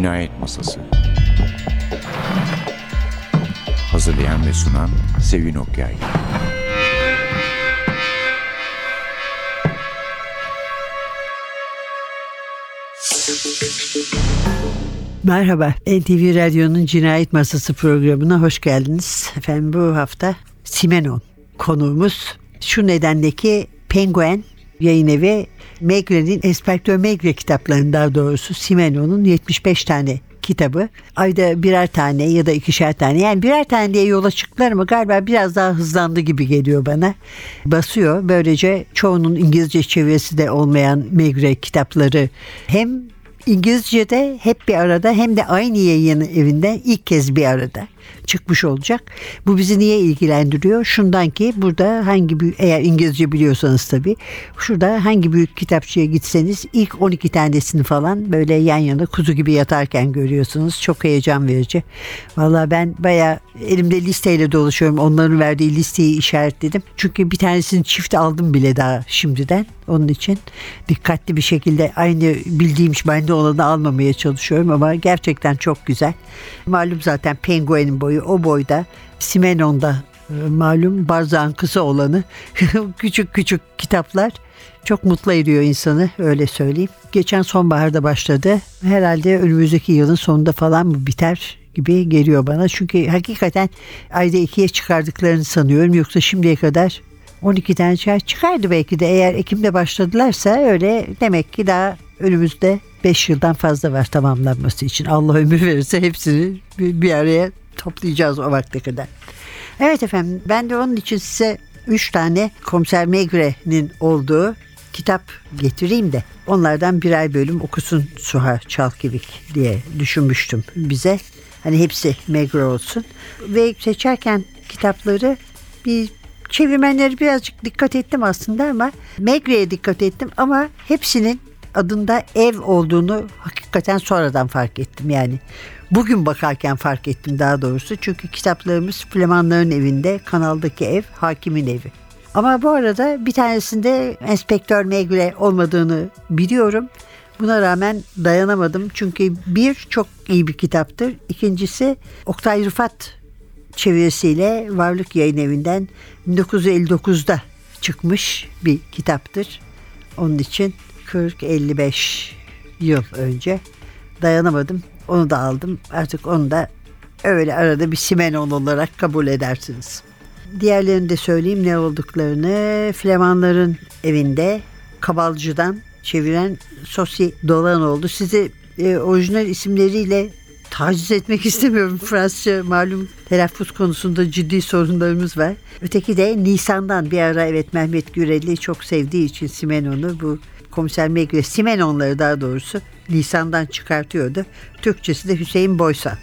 Cinayet Masası. Hazırlayan ve sunan Sevin Okyay. Merhaba, NTV Radyo'nun Cinayet Masası programına hoş geldiniz. Efendim, bu hafta Simenon konuğumuz. Şu nedenle ki Penguin Yayınevi Maigret'in, Inspecteur Maigret kitaplarının, daha doğrusu Simenon'un 75 tane kitabı. Ayda birer tane ya da ikişer tane, yani birer tane diye yola çıktılar ama galiba biraz daha hızlandı gibi geliyor bana. Basıyor. Böylece çoğunun İngilizce çevirisi de olmayan Maigret kitapları hem İngilizce'de hep bir arada hem de aynı yayın evinde ilk kez bir arada çıkmış olacak. Bu bizi niye ilgilendiriyor? Şundan ki burada eğer İngilizce biliyorsanız tabii, şurada hangi büyük kitapçıya gitseniz ilk 12 tanesini falan böyle yan yana kuzu gibi yatarken görüyorsunuz. Çok heyecan verici. Vallahi ben bayağı elimde listeyle dolaşıyorum. Onların verdiği listeyi işaretledim. Çünkü bir tanesini çift aldım bile daha şimdiden. Onun için dikkatli bir şekilde aynı bildiğim bende olanı almamaya çalışıyorum ama gerçekten çok güzel. Malum zaten Penguin'in boyu o boyda, Simenon'da malum Barzak'ın kısa olanı küçük küçük kitaplar çok mutlu ediyor insanı, öyle söyleyeyim. Geçen sonbaharda başladı. Herhalde önümüzdeki yılın sonunda falan mı biter gibi geliyor bana. Çünkü hakikaten ayda 2'ye çıkardıklarını sanıyorum. Yoksa şimdiye kadar 12 tane çıkardı belki de. Eğer Ekim'de başladılarsa öyle, demek ki daha önümüzde 5 yıldan fazla var tamamlanması için. Allah ömür verirse hepsini bir araya toplayacağız o vakte kadar. Evet efendim, ben de onun için size 3 tane Komiser Maigret'in olduğu kitap getireyim de onlardan birer bölüm okusun Suha Çalkıvık diye düşünmüştüm bize. Hani hepsi Maigret olsun. Ve seçerken kitapları çevirmenlere birazcık dikkat ettim aslında ama Maigret'e dikkat ettim ama hepsinin adında ev olduğunu hakikaten sonradan fark ettim, yani bugün bakarken fark ettim daha doğrusu, çünkü kitaplarımız Flamanların evinde, kanaldaki ev hakimin evi. Ama bu arada bir tanesinde Inspecteur Maigret olmadığını biliyorum. Buna rağmen dayanamadım çünkü bir, çok iyi bir kitaptır. İkincisi Oktay Rifat çevirisiyle Varlık Yayınevi'nden 1959'da çıkmış bir kitaptır. Onun için 40-55 yıl önce dayanamadım. Onu da aldım. Artık onu da öyle arada bir Simenon olarak kabul edersiniz. Diğerlerini de söyleyeyim ne olduklarını. Flamanların evinde Kabalcı'dan çeviren Sosi Dolan oldu. Sizi orijinal isimleriyle taciz etmek istemiyorum. Fransızca malum telaffuz konusunda ciddi sorunlarımız var. Öteki de Nisan'dan, bir ara evet Mehmet Gürelli çok sevdiği için Simenon'u, bu Komiser Maigret Simenon'ları daha doğrusu Nisan'dan çıkartıyordu. Türkçesi de Hüseyin Boysa.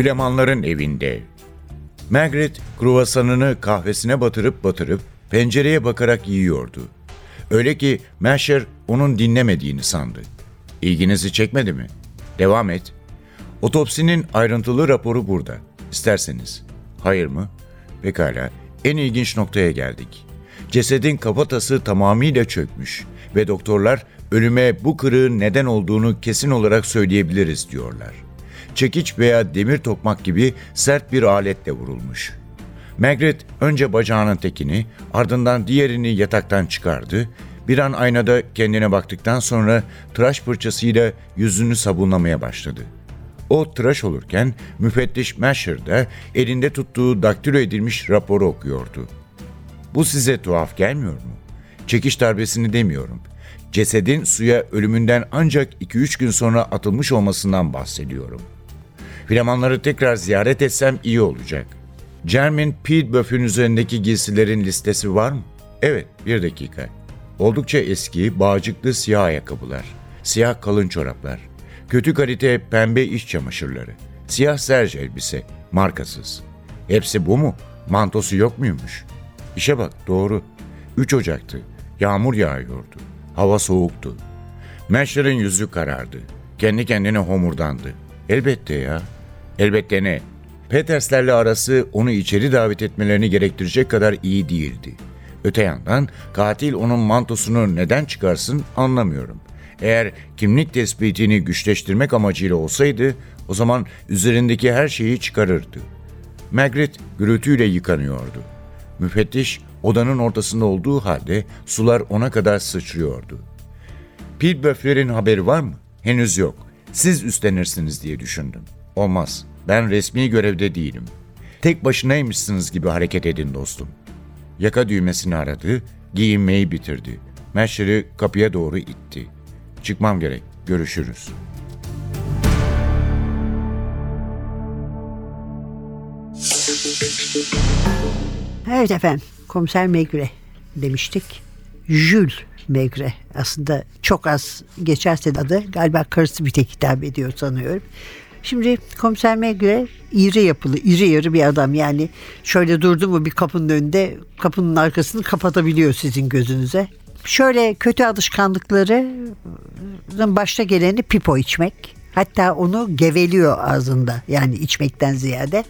Flamanların evinde. Margaret kruvasanını kahvesine batırıp pencereye bakarak yiyordu. Öyle ki Mascher onun dinlemediğini sandı. İlginizi çekmedi mi? Devam et. Otopsinin ayrıntılı raporu burada. İsterseniz. Hayır mı? Pekala. En ilginç noktaya geldik. Cesedin kafatası tamamıyla çökmüş ve doktorlar ölüme bu kırığın neden olduğunu kesin olarak söyleyebiliriz diyorlar. Çekiç veya demir tokmak gibi sert bir aletle vurulmuş. Margaret önce bacağının tekini, ardından diğerini yataktan çıkardı. Bir an aynada kendine baktıktan sonra tıraş fırçasıyla yüzünü sabunlamaya başladı. O tıraş olurken müfettiş Mascher de elinde tuttuğu daktilo edilmiş raporu okuyordu. Bu size tuhaf gelmiyor mu? Çekiş darbesini demiyorum. Cesedin suya ölümünden ancak 2-3 gün sonra atılmış olmasından bahsediyorum. Flamanları tekrar ziyaret etsem iyi olacak. Germain Piedbœuf'ün üzerindeki giysilerin listesi var mı? Evet, bir dakika. Oldukça eski, bağcıklı siyah ayakkabılar, siyah kalın çoraplar, kötü kalite pembe iç çamaşırları, siyah serj elbise, markasız. Hepsi bu mu? Mantosu yok muymuş? İşe bak, doğru. 3 Ocak'tı, yağmur yağıyordu. Hava soğuktu. Mascher'in yüzü karardı. Kendi kendine homurdandı. Elbette ya. Elbette ne? Peterslerle arası onu içeri davet etmelerini gerektirecek kadar iyi değildi. Öte yandan katil onun mantosunu neden çıkarsın anlamıyorum. Eğer kimlik tespitini güçleştirmek amacıyla olsaydı o zaman üzerindeki her şeyi çıkarırdı. Margaret gürültüyle yıkanıyordu. Müfettiş odanın ortasında olduğu halde sular ona kadar sıçrıyordu. Piedbœuf'lerin haberi var mı? Henüz yok. Siz üstlenirsiniz diye düşündüm. Olmaz. Ben resmi görevde değilim. Tek başınaymışsınız gibi hareket edin dostum. Yaka düğmesini aradı, giyinmeyi bitirdi. Mascher'i kapıya doğru itti. Çıkmam gerek. Görüşürüz. Evet efendim. Komiser Maigret demiştik. Jules Maigret. Aslında çok az geçerse de adı galiba karısı bir tek hitap ediyor sanıyorum. Şimdi komiser Maigret iri yapılı, iri yarı bir adam. Yani şöyle durdu mu bir kapının önünde kapının arkasını kapatabiliyor sizin gözünüze. Şöyle kötü alışkanlıkların başta geleni pipo içmek. Hatta onu geveliyor ağzında, yani içmekten ziyade.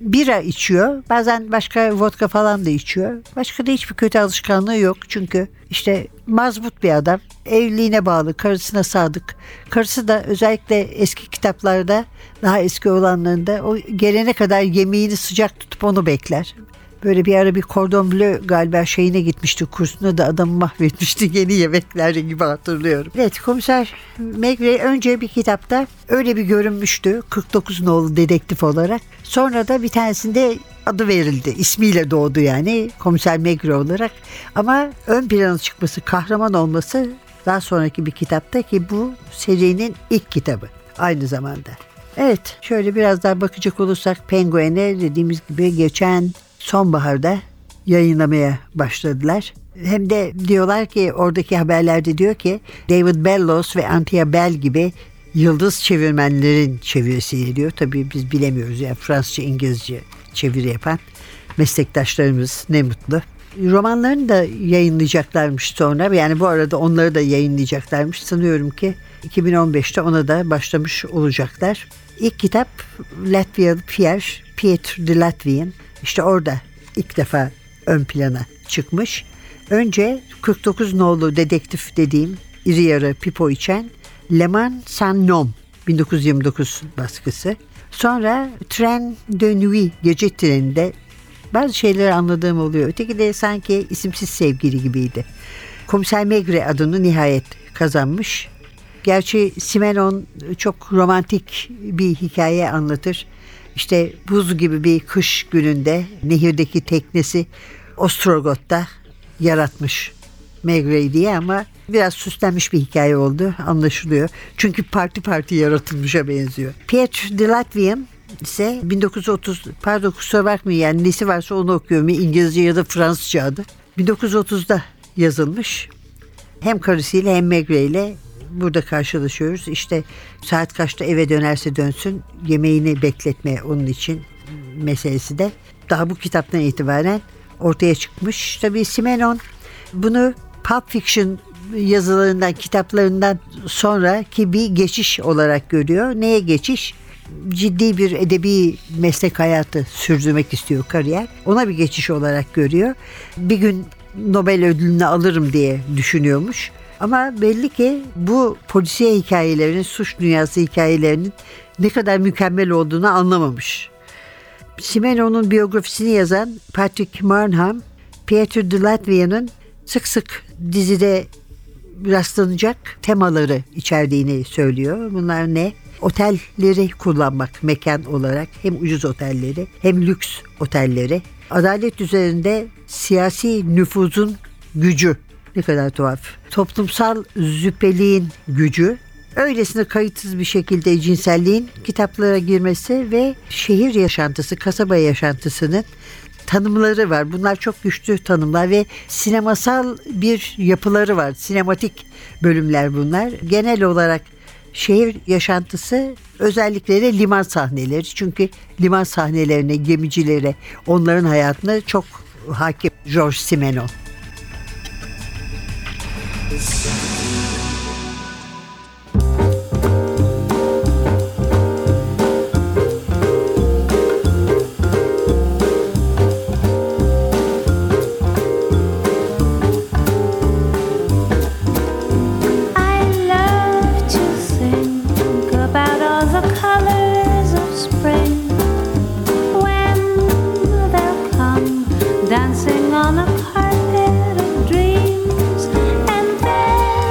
Bira içiyor, bazen başka vodka falan da içiyor. Başka da hiçbir kötü alışkanlığı yok çünkü işte mazbut bir adam. Evliliğine bağlı, karısına sadık. Karısı da özellikle eski kitaplarda, daha eski olanlarında o gelene kadar yemeğini sıcak tutup onu bekler. Böyle bir ara bir Cordon Bleu galiba şeyine gitmişti, kursuna da adamı mahvetmişti yeni yemekler gibi hatırlıyorum. Evet, komiser Maigret önce bir kitapta öyle bir görünmüştü 49 nolu dedektif olarak. Sonra da bir tanesinde adı verildi, ismiyle doğdu yani komiser Maigret olarak. Ama ön plana çıkması, kahraman olması daha sonraki bir kitapta ki bu serinin ilk kitabı aynı zamanda. Evet, şöyle biraz daha bakacak olursak Penguin'e dediğimiz gibi geçen sonbaharda yayınlamaya başladılar. Hem de diyorlar ki oradaki haberlerde diyor ki David Bellos ve Anthea Bell gibi yıldız çevirmenlerin çevirisi diyor. Tabii biz bilemiyoruz ya yani Fransızca, İngilizce çeviri yapan meslektaşlarımız ne mutlu. Romanlarını da yayınlayacaklarmış sonra. Yani bu arada onları da yayınlayacaklarmış. Sanıyorum ki 2015'te ona da başlamış olacaklar. İlk kitap Latviyalı Pierre Pietre İşte orada ilk defa ön plana çıkmış. Önce 49 nolu dedektif dediğim iri yarı pipo içen Le Man Sans Nom 1929 baskısı. Sonra Train de Nuit gece treninde bazı şeyleri anladığım oluyor. Öteki de sanki isimsiz sevgili gibiydi. Komiser Maigret adını nihayet kazanmış. Gerçi Simenon çok romantik bir hikaye anlatır. İşte buz gibi bir kış gününde nehirdeki teknesi Ostrogot'ta yaratmış Maigret diye ama biraz süslenmiş bir hikaye oldu anlaşılıyor. Çünkü parti yaratılmışa benziyor. Pietr-le-Letton ise 1930 pardon kusura bakmayın yani nesi varsa onu okuyorum İngilizce ya da Fransızca adı. 1930'da yazılmış. Hem karısıyla hem Maigret'le burada karşılaşıyoruz. İşte saat kaçta eve dönerse dönsün yemeğini bekletme onun için meselesi de daha bu kitaptan itibaren ortaya çıkmış. Tabii Simenon bunu Pulp Fiction yazılarından, kitaplarından sonraki bir geçiş olarak görüyor. Neye geçiş? Ciddi bir edebi meslek hayatı sürdürmek istiyor, kariyer. Ona bir geçiş olarak görüyor. Bir gün Nobel ödülünü alırım diye düşünüyormuş. Ama belli ki bu polisiye hikayelerinin, suç dünyası hikayelerinin ne kadar mükemmel olduğunu anlamamış. Simenon'un biyografisini yazan Patrick Marnham, Pietr-le-Letton'un sık sık dizide rastlanacak temaları içerdiğini söylüyor. Bunlar ne? Otelleri kullanmak mekan olarak, hem ucuz otelleri hem lüks otelleri. Adalet üzerinde siyasi nüfuzun gücü, ne kadar tuhaf. Toplumsal züppeliğin gücü, öylesine kayıtsız bir şekilde cinselliğin kitaplara girmesi ve şehir yaşantısı, kasaba yaşantısının tanımları var. Bunlar çok güçlü tanımlar ve sinemasal bir yapıları var. Sinematik bölümler bunlar. Genel olarak şehir yaşantısı, özellikle de liman sahneleri. Çünkü liman sahnelerine, gemicilere, onların hayatına çok hakim Georges Simenon. Dancing on a carpet of dreams, and then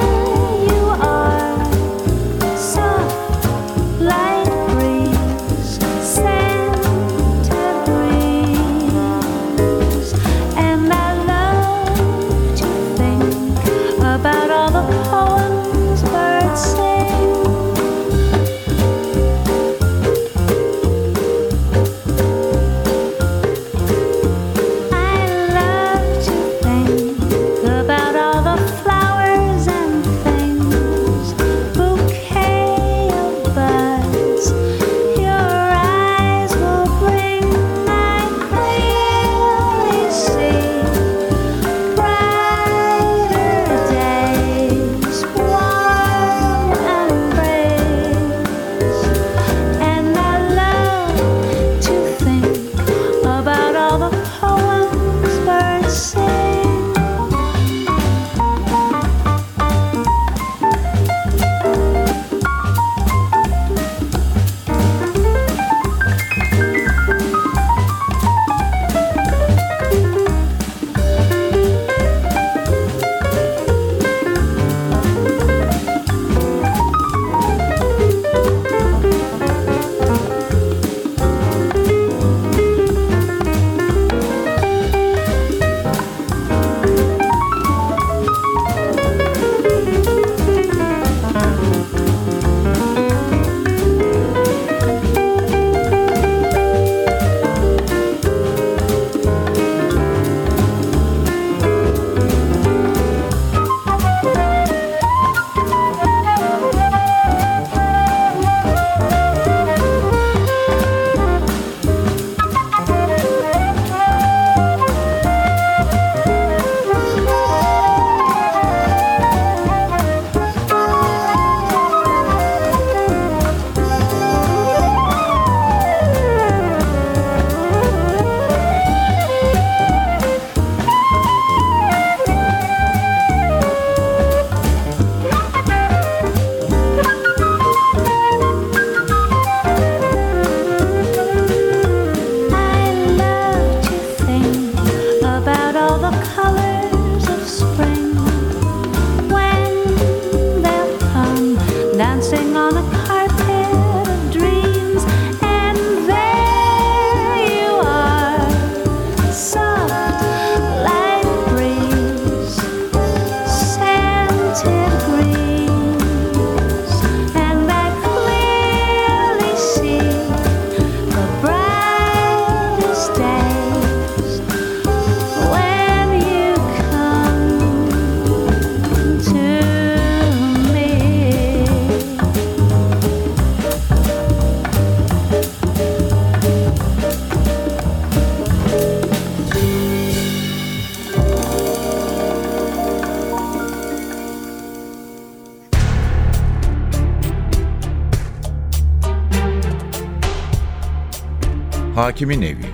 Hakimin evi.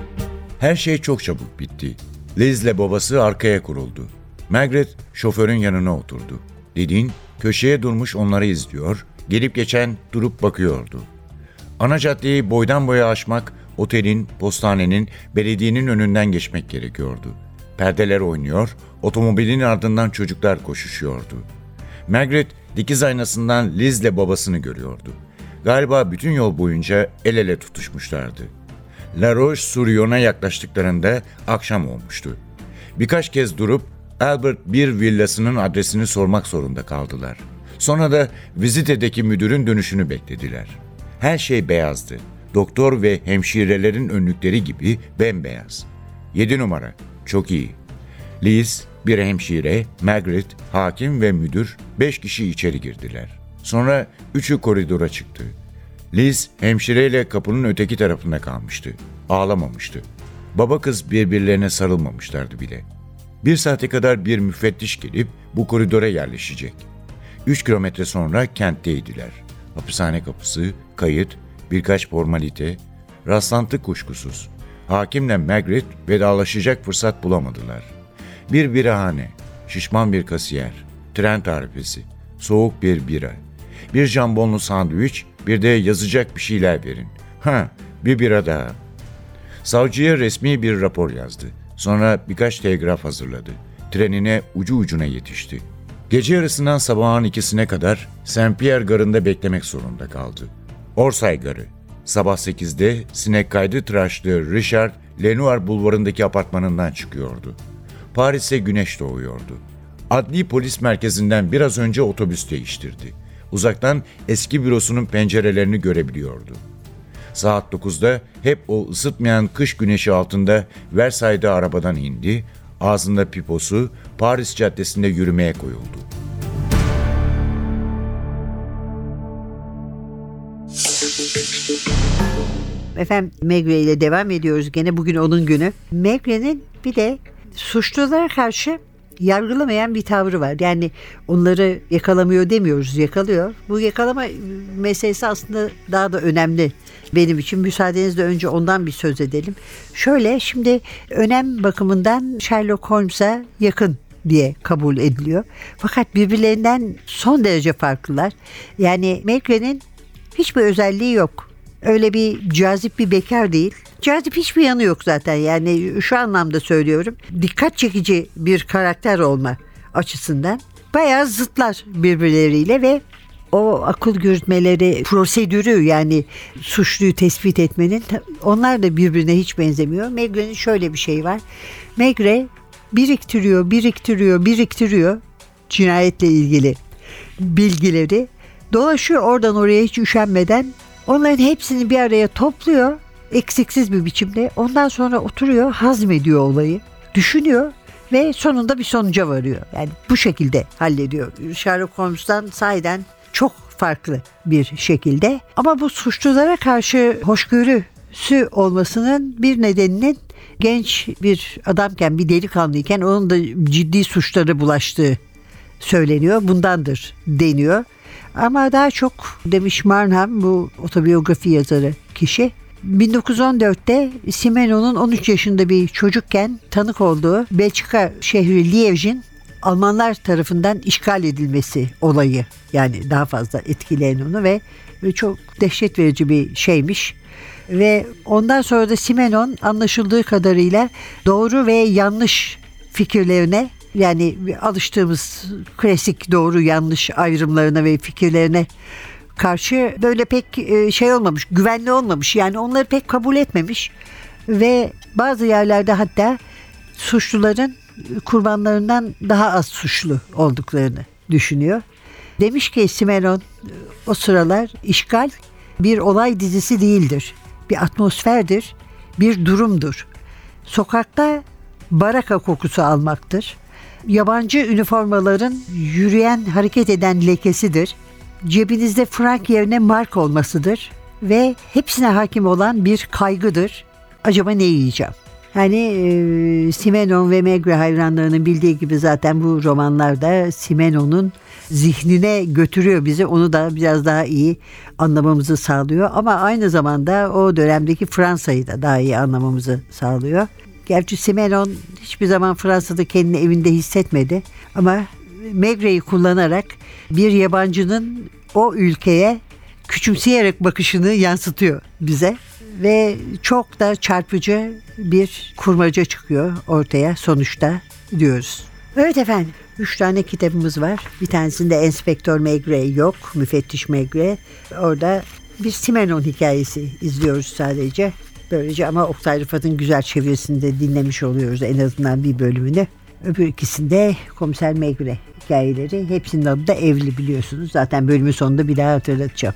Her şey çok çabuk bitti. Liz'le babası arkaya kuruldu. Margaret şoförün yanına oturdu. Didin köşeye durmuş onları izliyor, gelip geçen durup bakıyordu. Ana caddeyi boydan boya aşmak, otelin, postanenin, belediyenin önünden geçmek gerekiyordu. Perdeler oynuyor, otomobilin ardından çocuklar koşuşuyordu. Margaret dikiz aynasından Liz'le babasını görüyordu. Galiba bütün yol boyunca el ele tutuşmuşlardı. La Roche-sur-Yon'a yaklaştıklarında akşam olmuştu. Birkaç kez durup Albert bir villasının adresini sormak zorunda kaldılar. Sonra da vizitedeki müdürün dönüşünü beklediler. Her şey beyazdı. Doktor ve hemşirelerin önlükleri gibi bembeyaz. 7 numara. Çok iyi. Liz, bir hemşire, Margaret, hakim ve müdür 5 kişi içeri girdiler. Sonra 3'ü koridora çıktı. Liz hemşireyle kapının öteki tarafında kalmıştı. Ağlamamıştı. Baba kız birbirlerine sarılmamışlardı bile. Bir saate kadar bir müfettiş gelip bu koridora yerleşecek. 3 kilometre sonra kentteydiler. Hapishane kapısı, kayıt, birkaç formalite, rastlantı kuşkusuz. Hakimle Margaret vedalaşacak fırsat bulamadılar. Bir birahane, şişman bir kasiyer, tren tarifesi, soğuk bir bira, bir jambonlu sandviç, bir de yazacak bir şeyler verin. Bir bira daha. Savcıya resmi bir rapor yazdı. Sonra birkaç telgraf hazırladı. Trenine ucu ucuna yetişti. Gece yarısından sabahın 2'sine kadar Saint-Pierre garında beklemek zorunda kaldı. Orsay garı. Sabah 8'de sinek kaydı tıraşlı Richard Lenoir bulvarındaki apartmanından çıkıyordu. Paris'e güneş doğuyordu. Adli polis merkezinden biraz önce otobüs değiştirdi. Uzaktan eski bürosunun pencerelerini görebiliyordu. Saat 9'da hep o ısıtmayan kış güneşi altında Versailles'de arabadan indi, ağzında piposu Paris caddesinde yürümeye koyuldu. Efendim, Maigret ile devam ediyoruz. Gene bugün onun günü. Maigret'in bir de suçlulara karşı yargılamayan bir tavrı var. Yani onları yakalamıyor demiyoruz, yakalıyor. Bu yakalama meselesi aslında daha da önemli benim için. Müsaadenizle önce ondan bir söz edelim. Şöyle, şimdi önem bakımından Sherlock Holmes'a yakın diye kabul ediliyor. Fakat birbirlerinden son derece farklılar. Yani Maigret'in hiçbir özelliği yok. Öyle bir cazip bir bekar değil. Cazip hiçbir yanı yok zaten, yani şu anlamda söylüyorum. Dikkat çekici bir karakter olma açısından bayağı zıtlar birbirleriyle ve o akıl yürütmeleri, prosedürü, yani suçluyu tespit etmenin, onlar da birbirine hiç benzemiyor. Maigret'in şöyle bir şeyi var. Maigret biriktiriyor cinayetle ilgili bilgileri. Dolaşıyor oradan oraya hiç üşenmeden. Onların hepsini bir araya topluyor, eksiksiz bir biçimde. Ondan sonra oturuyor, hazmediyor olayı, düşünüyor ve sonunda bir sonuca varıyor. Yani bu şekilde hallediyor. Sherlock Holmes'tan sahiden çok farklı bir şekilde. Ama bu suçlulara karşı hoşgörüsü olmasının bir nedeninin genç bir adamken, bir delikanlıyken onun da ciddi suçlara bulaştığı söyleniyor. Bundandır deniyor. Ama daha çok demiş Marnham, bu otobiyografi yazarı kişi, 1914'te Simenon'un 13 yaşında bir çocukken tanık olduğu Belçika şehri Liège'in Almanlar tarafından işgal edilmesi olayı, yani daha fazla etkileyen onu ve çok dehşet verici bir şeymiş. Ve ondan sonra da Simenon anlaşıldığı kadarıyla doğru ve yanlış fikirlerine, yani alıştığımız klasik doğru yanlış ayrımlarına ve fikirlerine karşı böyle pek şey olmamış, güvenli olmamış. Yani onları pek kabul etmemiş ve bazı yerlerde hatta suçluların kurbanlarından daha az suçlu olduklarını düşünüyor. Demiş ki Simenon, o sıralar işgal bir olay dizisi değildir. Bir atmosferdir, bir durumdur. Sokakta baraka kokusu almaktır. Yabancı üniformaların yürüyen, hareket eden lekesidir. Cebinizde frank yerine mark olmasıdır ve hepsine hakim olan bir kaygıdır. Acaba ne yiyeceğim? Hani Simenon ve Maigret hayranlarının bildiği gibi zaten bu romanlarda Simenon'un zihnine götürüyor bizi. Onu da biraz daha iyi anlamamızı sağlıyor. Ama aynı zamanda o dönemdeki Fransa'yı da daha iyi anlamamızı sağlıyor. Gerçi Simenon hiçbir zaman Fransa'da kendini evinde hissetmedi. Ama Maigret'i kullanarak bir yabancının o ülkeye küçümseyerek bakışını yansıtıyor bize. Ve çok da çarpıcı bir kurmaca çıkıyor ortaya sonuçta diyoruz. Evet efendim, 3 tane kitabımız var. Bir tanesinde Inspecteur Maigret yok, müfettiş Maigret. Orada bir Simenon hikayesi izliyoruz sadece. Böylece ama Oktay Rıfat'ın güzel çevirisini de dinlemiş oluyoruz en azından bir bölümünü. Öbür ikisinde Komiser Maigret hikayeleri. Hepsinin adı da Evli, biliyorsunuz. Zaten bölümün sonunda bir daha hatırlatacağım.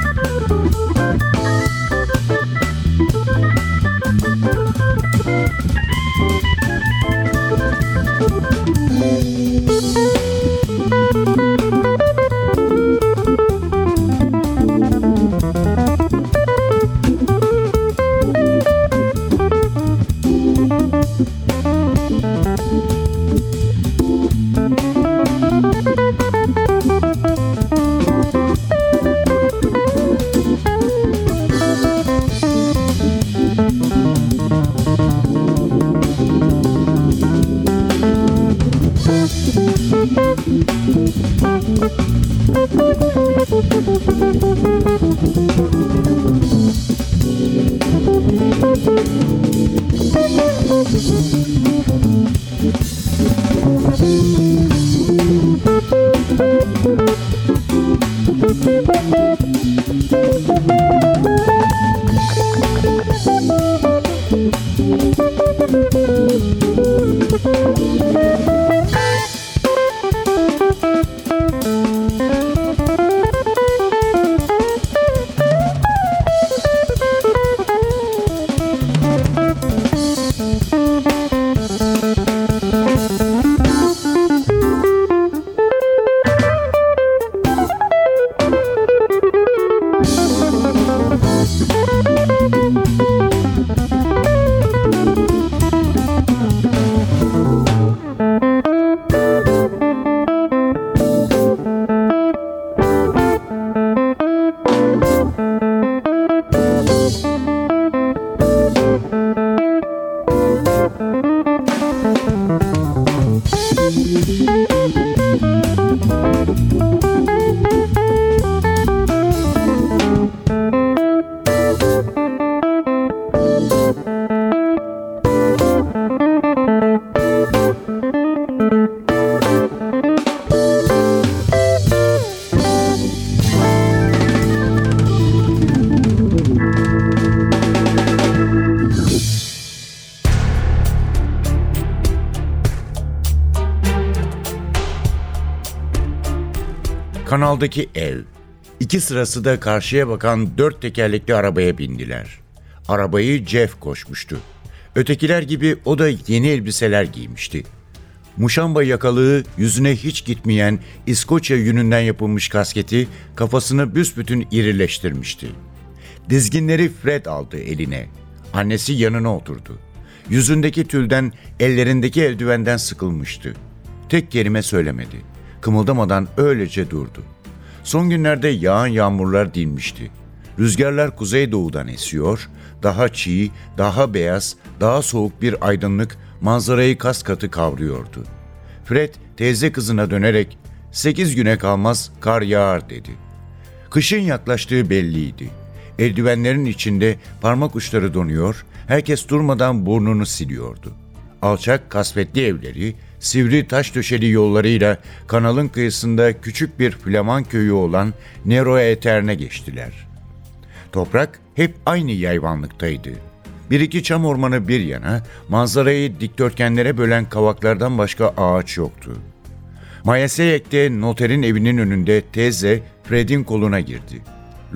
Kanaldaki ev. 2 sırası da karşıya bakan 4 tekerlekli arabaya bindiler. Arabayı Jeff koşmuştu. Ötekiler gibi o da yeni elbiseler giymişti. Muşamba yakalığı, yüzüne hiç gitmeyen İskoçya yününden yapılmış kasketi kafasını büsbütün irileştirmişti. Dizginleri Fred aldı eline. Annesi yanına oturdu. Yüzündeki tülden, ellerindeki eldivenden sıkılmıştı. Tek kelime söylemedi. Kımıldamadan öylece durdu. Son günlerde yağan yağmurlar dinmişti. Rüzgarlar kuzeydoğudan esiyor, daha çiğ, daha beyaz, daha soğuk bir aydınlık manzarayı kas katı kavruyordu. Fred teyze kızına dönerek "8 güne kalmaz kar yağar" dedi. Kışın yaklaştığı belliydi. Eldivenlerin içinde parmak uçları donuyor, herkes durmadan burnunu siliyordu. Alçak kasvetli evleri, sivri taş döşeli yollarıyla kanalın kıyısında küçük bir Flaman köyü olan Nero-Etern'e geçtiler. Toprak hep aynı yayvanlıktaydı. Bir iki çam ormanı bir yana, manzarayı dikdörtgenlere bölen kavaklardan başka ağaç yoktu. Mayaseyek'te noterin evinin önünde teyze Fred'in koluna girdi.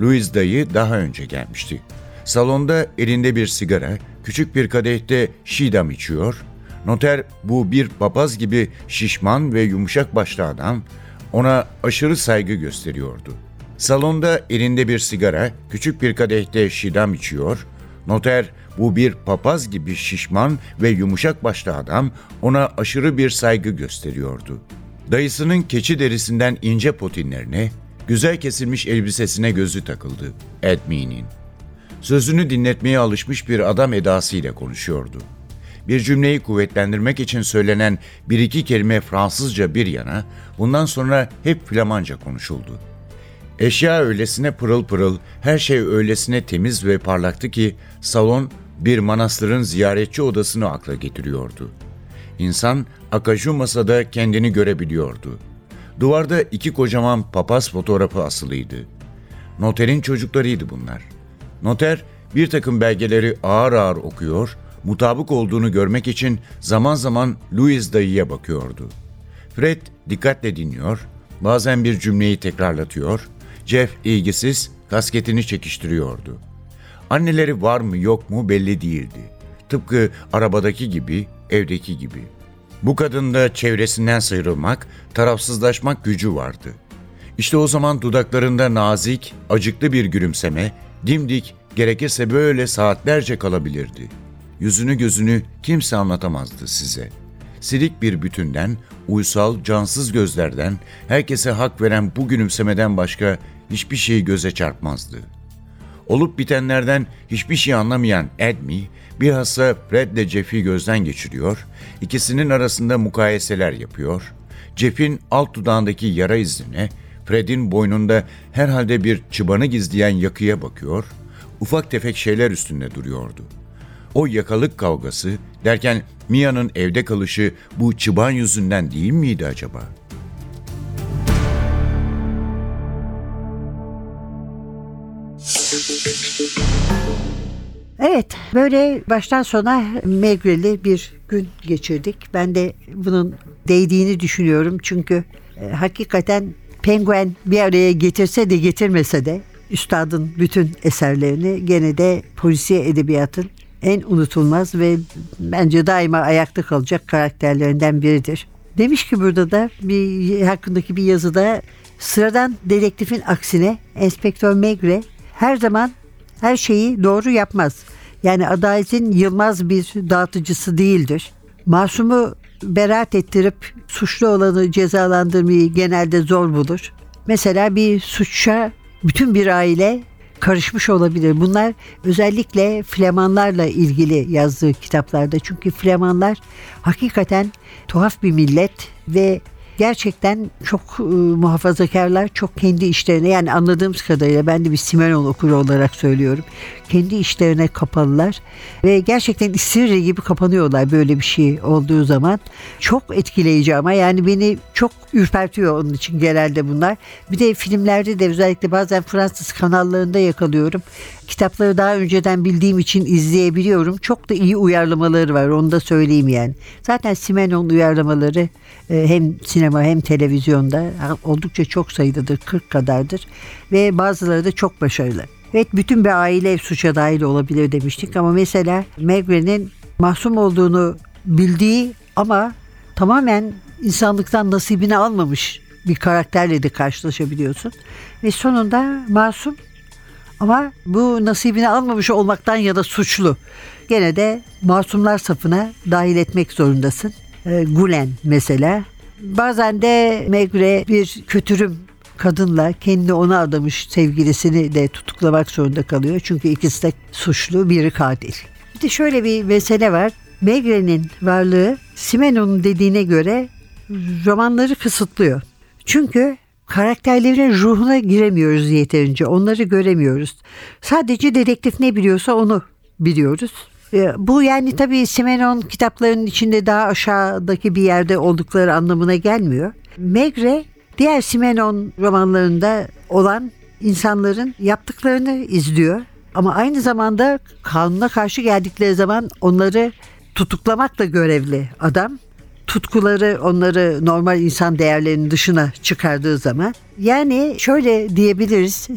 Louis dayı daha önce gelmişti. Salonda elinde bir sigara, küçük bir kadehte şidam içiyor. Noter, bu bir papaz gibi şişman ve yumuşak başlı adam, ona aşırı saygı gösteriyordu. Salonda elinde bir sigara, küçük bir kadehte şidam içiyor. Noter, bu bir papaz gibi şişman ve yumuşak başlı adam, ona aşırı bir saygı gösteriyordu. Dayısının keçi derisinden ince potinlerine, güzel kesilmiş elbisesine gözü takıldı Admi'nin. Sözünü dinletmeye alışmış bir adam edasıyla konuşuyordu. Bir cümleyi kuvvetlendirmek için söylenen bir iki kelime Fransızca bir yana, bundan sonra hep Flamanca konuşuldu. Eşya öylesine pırıl pırıl, her şey öylesine temiz ve parlaktı ki salon bir manastırın ziyaretçi odasını akla getiriyordu. İnsan akaju masada kendini görebiliyordu. Duvarda 2 kocaman papaz fotoğrafı asılıydı. Noterin çocuklarıydı bunlar. Noter bir takım belgeleri ağır ağır okuyor, mutabık olduğunu görmek için zaman zaman Louis dayıya bakıyordu. Fred dikkatle dinliyor, bazen bir cümleyi tekrarlatıyor, Jeff ilgisiz kasketini çekiştiriyordu. Anneleri var mı yok mu belli değildi. Tıpkı arabadaki gibi, evdeki gibi. Bu kadında çevresinden sıyrılmak, tarafsızlaşmak gücü vardı. İşte o zaman dudaklarında nazik, acıklı bir gülümseme, dimdik, gerekirse böyle saatlerce kalabilirdi. Yüzünü gözünü kimse anlatamazdı size. Silik bir bütünden, uysal, cansız gözlerden, herkese hak veren bu gülümsemeden başka hiçbir şey göze çarpmazdı. Olup bitenlerden hiçbir şey anlamayan Admi, bilhassa Fred'le Jeff'i gözden geçiriyor, ikisinin arasında mukayeseler yapıyor, Jeff'in alt dudağındaki yara izine, Fred'in boynunda herhalde bir çıbanı gizleyen yakıya bakıyor, ufak tefek şeyler üstünde duruyordu. O yakalık kavgası derken Mia'nın evde kalışı bu çıban yüzünden değil miydi acaba? Evet, böyle baştan sona Maigreli bir gün geçirdik. Ben de bunun değdiğini düşünüyorum çünkü hakikaten Penguin bir araya getirse de getirmese de üstadın bütün eserlerini gene de polisiye edebiyatın en unutulmaz ve bence daima ayakta kalacak karakterlerinden biridir. Demiş ki burada da hakkındaki bir yazıda sıradan dedektifin aksine Enspektör Maigret her zaman her şeyi doğru yapmaz. Yani adaletin yılmaz bir dağıtıcısı değildir. Masumu beraat ettirip suçlu olanı cezalandırmayı genelde zor bulur. Mesela bir suça bütün bir aile karışmış olabilir. Bunlar özellikle Flamanlarla ilgili yazdığı kitaplarda. Çünkü Flamanlar hakikaten tuhaf bir millet ve gerçekten çok muhafazakarlar, çok kendi işlerine, yani anladığımız kadarıyla ben de bir Simenon okuru olarak söylüyorum. Kendi işlerine kapalılar ve gerçekten istirre gibi kapanıyorlar böyle bir şey olduğu zaman. Çok etkileyici ama yani beni çok ürpertiyor onun için genelde bunlar. Bir de filmlerde de özellikle bazen Fransız kanallarında yakalıyorum. Kitapları daha önceden bildiğim için izleyebiliyorum. Çok da iyi uyarlamaları var, onu da söyleyeyim yani. Zaten Simenon uyarlamaları hem sinema hem televizyonda oldukça çok sayıdadır, 40 kadardır ve bazıları da çok başarılı. Evet, bütün bir aile suça dahil olabilir demiştik ama mesela Maigret'in mahsum olduğunu bildiği ama tamamen insanlıktan nasibini almamış bir karakterle de karşılaşabiliyorsun. Ve sonunda masum ama bu nasibini almamış olmaktan ya da suçlu. Gene de masumlar safına dahil etmek zorundasın. Gulen mesela. Bazen de Maigret bir kötürüm kadınla kendini ona adamış sevgilisini de tutuklamak zorunda kalıyor. Çünkü ikisi de suçlu, biri katil. Bir de şöyle bir mesele var. Maigret'in varlığı Simenon'un dediğine göre romanları kısıtlıyor. Çünkü karakterlerin ruhuna giremiyoruz yeterince. Onları göremiyoruz. Sadece dedektif ne biliyorsa onu biliyoruz. Bu yani tabii Simenon kitaplarının içinde daha aşağıdaki bir yerde oldukları anlamına gelmiyor. Maigret diğer Simenon romanlarında olan insanların yaptıklarını izliyor. Ama aynı zamanda kanuna karşı geldikleri zaman onları tutuklamakla görevli adam. Tutkuları onları normal insan değerlerinin dışına çıkardığı zaman. Yani şöyle diyebiliriz,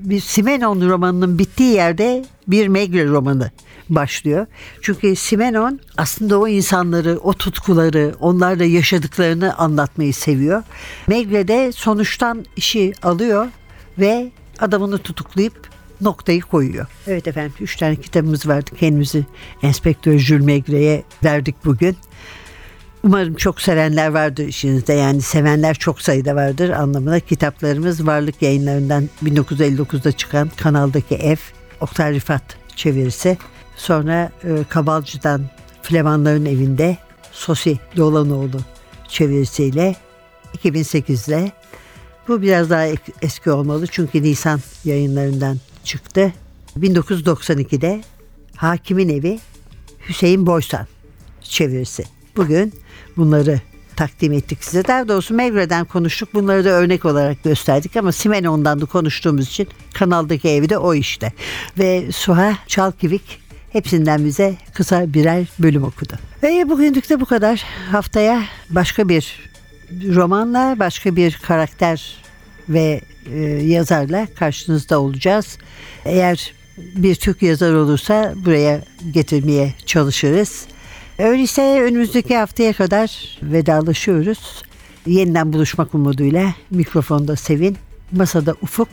bir Simenon romanının bittiği yerde bir Maigret romanı başlıyor. Çünkü Simenon aslında o insanları, o tutkuları, onlarla yaşadıklarını anlatmayı seviyor. Maigret de sonuçtan işi alıyor ve adamını tutuklayıp noktayı koyuyor. Evet efendim, 3 tane kitabımız vardı. Kendimizi Enspektör Jules Maigret'e verdik bugün. Umarım çok sevenler vardır işinizde. Yani sevenler çok sayıda vardır anlamına. Kitaplarımız Varlık Yayınları'ndan 1959'da çıkan Kanaldaki Ev, Oktay Rifat çevirisi. Sonra Kabalcı'dan Flamanların Evinde Sosi Dolanoğlu çevirisiyle 2008'de. Bu biraz daha eski olmalı çünkü Nisan Yayınları'ndan çıktı. 1992'de Hakimin Evi Hüseyin Boysa çevirisi. Bugün bunları takdim ettik size. Daha doğrusu Maigret'den konuştuk. Bunları da örnek olarak gösterdik ama Simenon'dan da konuştuğumuz için Kanaldaki Evi de o işte. Ve Suha Çalkıvık hepsinden bize kısa birer bölüm okudu. Ve bugünlük de bu kadar. Haftaya başka bir romanla, başka bir karakter ve yazarla karşınızda olacağız. Eğer bir Türk yazar olursa buraya getirmeye çalışırız. Öyleyse önümüzdeki haftaya kadar vedalaşıyoruz. Yeniden buluşmak umuduyla mikrofonda Sevin, masada Ufuk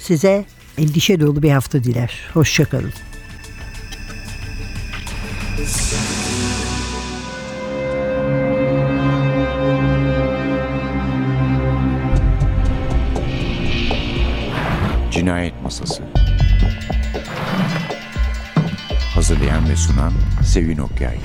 size endişe dolu bir hafta diler. Hoşçakalın. Cinayet Masası. Hazırlayan ve sunan Sevin Okyay.